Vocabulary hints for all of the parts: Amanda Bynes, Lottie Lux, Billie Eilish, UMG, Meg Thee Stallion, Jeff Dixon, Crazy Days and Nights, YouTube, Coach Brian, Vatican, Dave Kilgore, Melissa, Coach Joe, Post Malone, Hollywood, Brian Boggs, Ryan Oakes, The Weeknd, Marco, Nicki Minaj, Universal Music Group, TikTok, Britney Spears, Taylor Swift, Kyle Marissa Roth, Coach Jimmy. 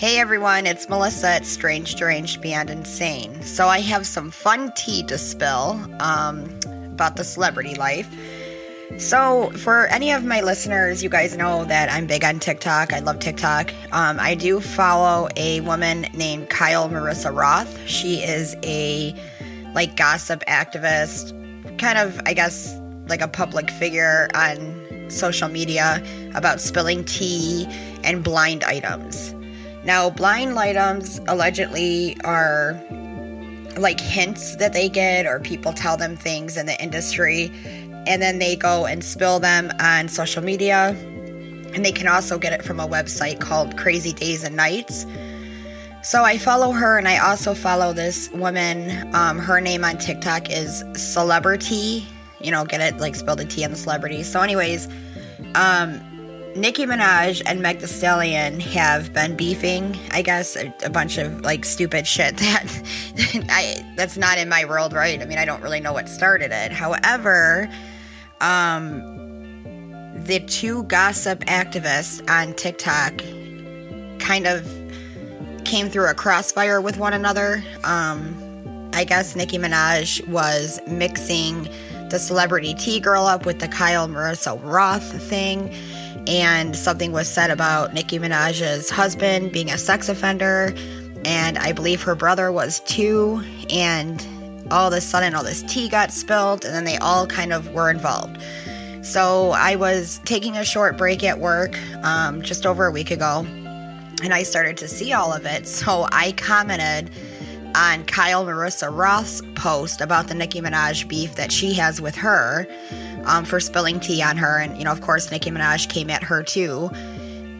Hey everyone, it's Melissa at Strange, Deranged, Beyond Insane. So I have some fun tea to spill about the celebrity life. So for any of my listeners, you guys know that I'm big on TikTok. I love TikTok. I do follow a woman named Kyle Marissa Roth. She is a like gossip activist, kind of, I guess, like a public figure on social media about spilling tea and blind items. Now, blind items allegedly are like hints that they get or people tell them things in the industry and then they go and spill them on social media. And they can also get it from a website called Crazy Days and Nights. So I follow her, and I also follow this woman. Her name on TikTok is Celebrity. You know, get it? Like spill the tea on the celebrity. So anyways, Nicki Minaj and Meg Thee Stallion have been beefing, I guess, a bunch of, like, stupid shit that that's not in my world, right? I mean, I don't really know what started it. However, the two gossip activists on TikTok kind of came through a crossfire with one another. I guess Nicki Minaj was mixing the celebrity tea girl up with the Kyle Marissa Roth thing. And something was said about Nicki Minaj's husband being a sex offender. And I believe her brother was too. And all of a sudden, all this tea got spilled. And then they all kind of were involved. So I was taking a short break at work just over a week ago. And I started to see all of it. So I commented on Kyle Marissa Roth's post about the Nicki Minaj beef that she has with her for spilling tea on her. And, you know, of course, Nicki Minaj came at her too.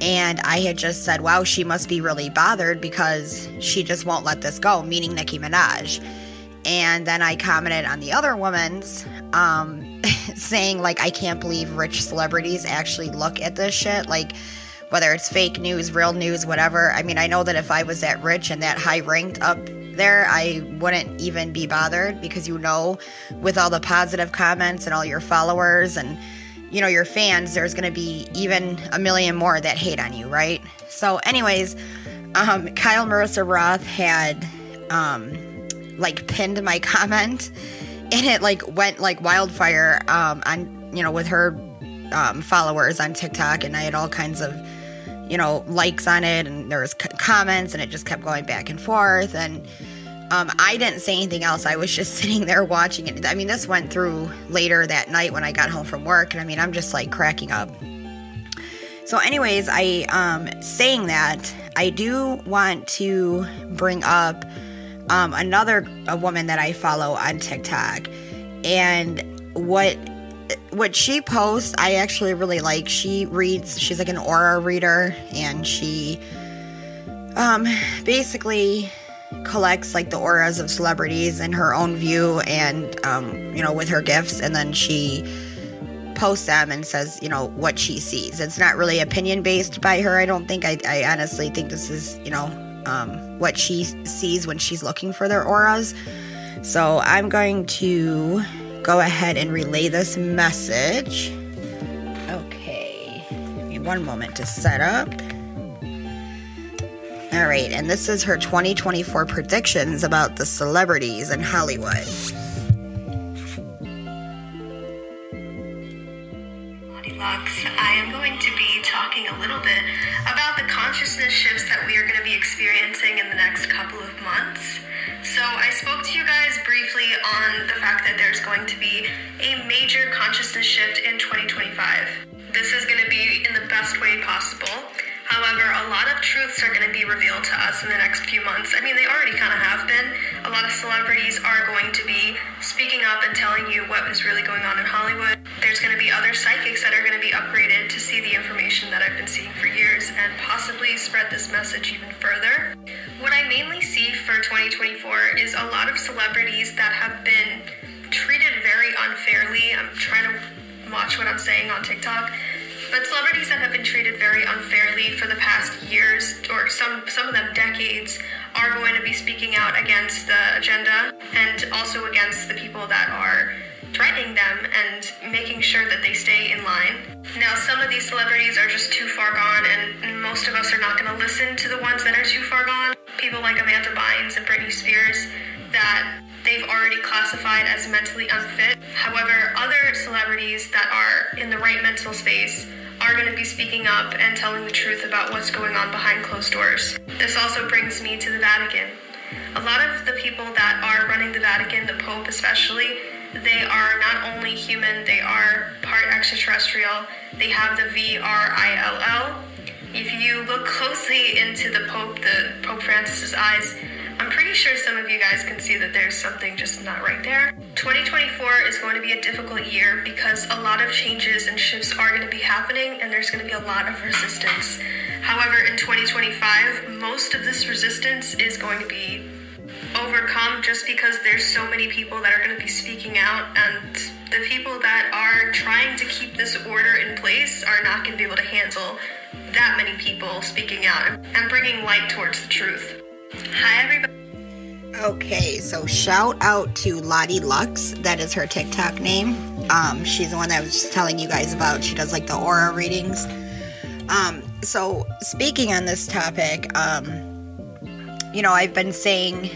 And I had just said, wow, she must be really bothered because she just won't let this go, meaning Nicki Minaj. And then I commented on the other woman's saying, like, I can't believe rich celebrities actually look at this shit. Like, whether it's fake news, real news, whatever. I mean, I know that if I was that rich and that high ranked up there, I wouldn't even be bothered because, you know, with all the positive comments and all your followers and, you know, your fans, there's going to be even a million more that hate on you, right? So anyways, Kyle Marissa Roth had like pinned my comment and it like went like wildfire on, you know, with her followers on TikTok, and I had all kinds of, you know, likes on it, and there was comments, and it just kept going back and forth, and I didn't say anything else. I was just sitting there watching it. I mean, this went through later that night when I got home from work, and I mean, I'm just like cracking up. So anyways, I saying that, I do want to bring up a woman that I follow on TikTok, and what she posts, I actually really like. She reads, she's like an aura reader, and she basically collects like the auras of celebrities in her own view and, you know, with her gifts, and then she posts them and says, you know, what she sees. It's not really opinion-based by her, I don't think. I honestly think this is, you know, what she sees when she's looking for their auras. So I'm going to go ahead and relay this message. Okay, give me one moment to set up. All right, and this is her 2024 predictions about the celebrities in Hollywood. Lottie Lux, I am going to be talking a little bit about the consciousness shifts that we are going to be experiencing in the next couple of months. So I spoke to you guys briefly on the fact that there's going to be a major consciousness shift in 2025. This is going to be in the best way possible. However, a lot of truths are going to be revealed to us in the next few months. I mean, they already kind of have been. A lot of celebrities are going to be speaking up and telling you what is really going on in Hollywood. There's going to be other psychics that are going to be upgraded to see the information that I've been seeing for years and possibly spread this message even further. What I mainly see for 2024 is a lot of celebrities that have been treated very unfairly. I'm trying to watch what I'm saying on TikTok. But celebrities that have been treated very unfairly for the past years, or some of them decades, are going to be speaking out against the agenda and also against the people that are threatening them and making sure that they stay in line. Now, some of these celebrities are just too far gone, and most of us are not going to listen to the ones that are too people like Amanda Bynes and Britney Spears that they've already classified as mentally unfit. However, other celebrities that are in the right mental space are going to be speaking up and telling the truth about what's going on behind closed doors. This also brings me to the Vatican. A lot of the people that are running the Vatican, the Pope especially, they are not only human, they are part extraterrestrial. They have the V-R-I-L-L. If you look closely into the Pope Francis's eyes, I'm pretty sure some of you guys can see that there's something just not right there. 2024 is going to be a difficult year because a lot of changes and shifts are going to be happening, and there's going to be a lot of resistance. However, in 2025, most of this resistance is going to be overcome just because there's so many people that are going to be speaking out, and the people that are trying to keep this order in place are not going to be able to handle that many people speaking out and bringing light towards the truth. Hi, everybody. Okay, so shout out to Lottie Lux. That is her TikTok name. She's the one that I was just telling you guys about. She does like the aura readings. So speaking on this topic, you know, I've been saying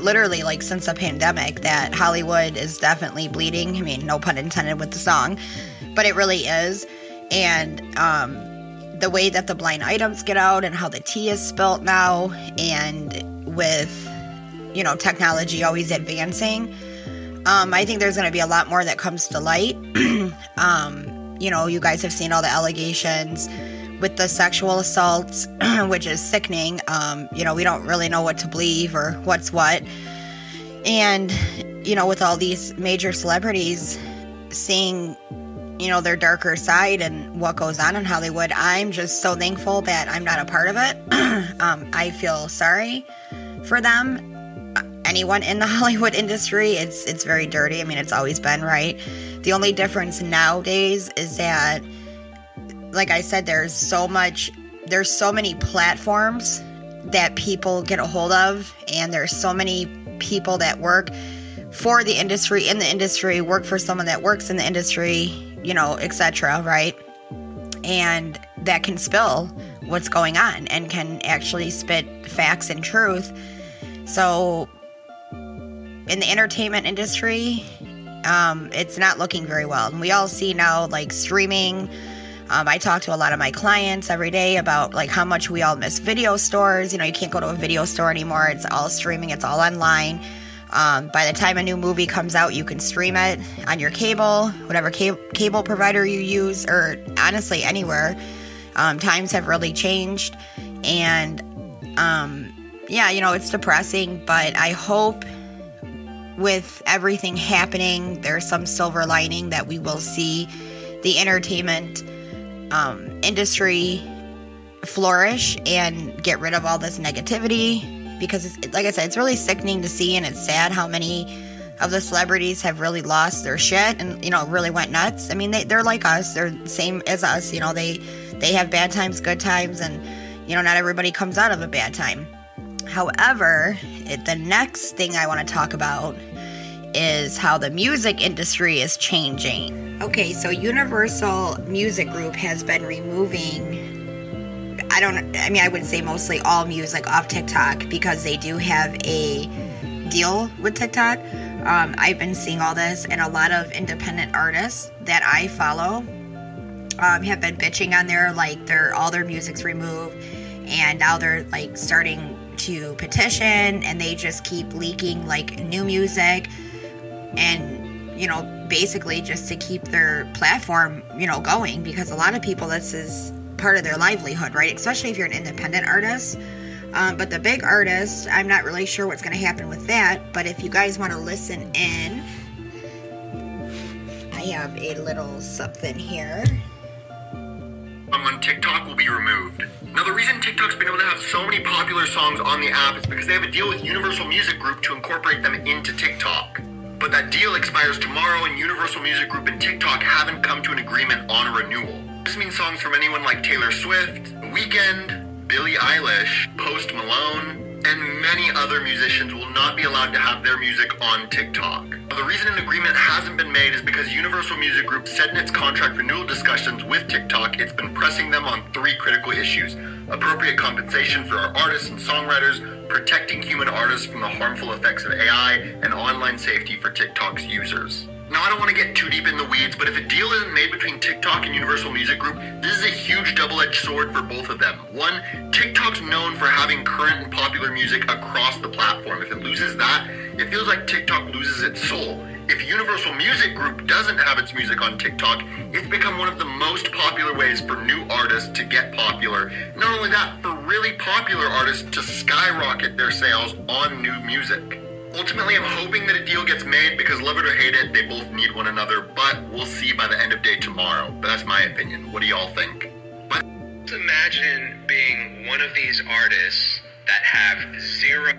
literally like since the pandemic that Hollywood is definitely bleeding. I mean, no pun intended with the song, but it really is. And the way that the blind items get out and how the tea is spilt now, and with, you know, technology always advancing, I think there's going to be a lot more that comes to light. You know, you guys have seen all the allegations with the sexual assaults, which is sickening. You know, we don't really know what to believe or what's what. And, you know, with all these major celebrities seeing, you know, their darker side and what goes on in Hollywood, I'm just so thankful that I'm not a part of it. I feel sorry for them. Anyone in the Hollywood industry, it's very dirty. I mean, it's always been, right? The only difference nowadays is that, like I said, there's so many platforms that people get a hold of, and there's so many people that work for the industry, in the industry, work for someone that works in the industry, you know, etc., right? And that can spill what's going on and can actually spit facts and truth. So in the entertainment industry, it's not looking very well. And we all see now, like, streaming. I talk to a lot of my clients every day about, like, how much we all miss video stores. You know, you can't go to a video store anymore. It's all streaming. It's all online. By the time a new movie comes out, you can stream it on your cable, whatever cable provider you use, or honestly anywhere. Times have really changed, and yeah, you know, it's depressing, but I hope with everything happening, there's some silver lining that we will see the entertainment industry flourish and get rid of all this negativity. Because, like I said, it's really sickening to see, and it's sad how many of the celebrities have really lost their shit and, you know, really went nuts. I mean, they're like us. They're the same as us. You know, they have bad times, good times, and, you know, not everybody comes out of a bad time. However, the next thing I want to talk about is how the music industry is changing. Okay, so Universal Music Group has been removing... I would say mostly all music off TikTok because they do have a deal with TikTok. I've been seeing all this, and a lot of independent artists that I follow have been bitching on there, like, all their music's removed, and now they're, like, starting to petition, and they just keep leaking, like, new music and, you know, basically just to keep their platform, you know, going, because a lot of people, this is part of their livelihood, right? Especially if you're an independent artist. But the big artists, I'm not really sure what's going to happen with that. But if you guys want to listen in, I have a little something here. On TikTok will be removed. Now, the reason TikTok's been able to have so many popular songs on the app is because they have a deal with Universal Music Group to incorporate them into TikTok. But that deal expires tomorrow, and Universal Music Group and TikTok haven't come to an agreement on a renewal. This means songs from anyone like Taylor Swift, The Weeknd, Billie Eilish, Post Malone, and Meg many other musicians will not be allowed to have their music on TikTok. The reason an agreement hasn't been made is because Universal Music Group said in its contract renewal discussions with TikTok it's been pressing them on three critical issues: appropriate compensation for our artists and songwriters, protecting human artists from the harmful effects of AI, and online safety for TikTok's users. Now, I don't want to get too deep in the weeds, but if a deal isn't made between TikTok and Universal Music Group, this is a huge double-edged sword for both of them. One, TikTok's known for having current and popular music across the platform. If it loses that, it feels like TikTok loses its soul. If Universal Music Group doesn't have its music on TikTok, it's become one of the most popular ways for new artists to get popular. Not only that, for really popular artists to skyrocket their sales on new music. Ultimately, I'm hoping that a deal gets made because love it or hate it, they both need one another, but we'll see by the end of day tomorrow. But that's my opinion. What do y'all think? But imagine being one of these artists that have zero...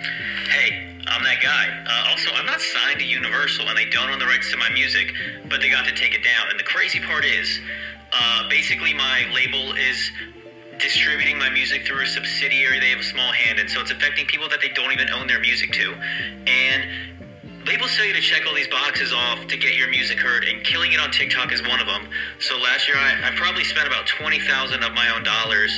Hey, I'm that guy. Also, I'm not signed to Universal and they don't own the rights to my music, but they got to take it down. And the crazy part is, basically my label is... distributing my music through a subsidiary they have a small hand in, so it's affecting people that they don't even own their music to. And labels tell you to check all these boxes off to get your music heard, and killing it on TikTok is one of them. So last year I probably spent about $20,000 of my own dollars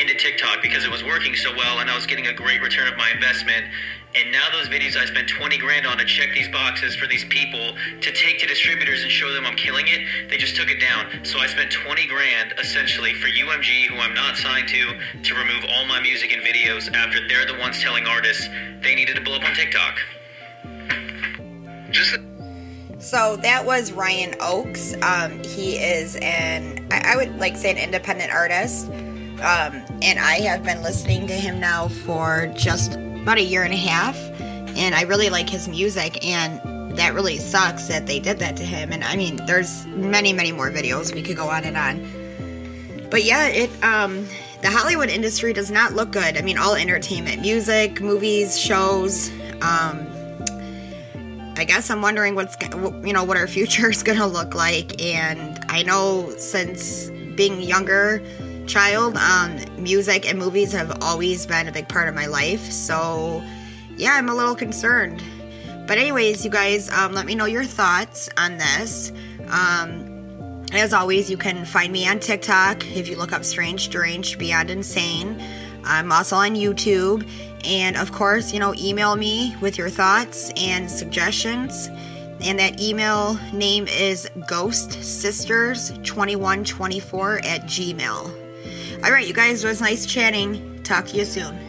into TikTok because it was working so well and I was getting a great return of my investment. And now those videos I spent $20,000 on to check these boxes for these people to take to distributors and show them I'm killing it, they just took it down. So I spent $20,000 essentially for UMG, who I'm not signed to remove all my music and videos after they're the ones telling artists they needed to blow up on TikTok. So that was Ryan Oakes. He is I would like say an independent artist. And I have been listening to him now for just about a year and a half, and I really like his music, and that really sucks that they did that to him. And I mean, there's many more videos, we could go on and on, but yeah, the Hollywood industry does not look good. I mean, all entertainment, music, movies, shows. I guess I'm wondering what our future is gonna look like. And I know since being younger child, music and movies have always been a big part of my life, so yeah, I'm a little concerned. But anyways, you guys, let me know your thoughts on this. As always, you can find me on TikTok if you look up Strange Deranged Beyond Insane. I'm also on YouTube, and of course, email me with your thoughts and suggestions. And that email name is ghostsisters2124@gmail.com. All right, you guys, it was nice chatting. Talk to you soon.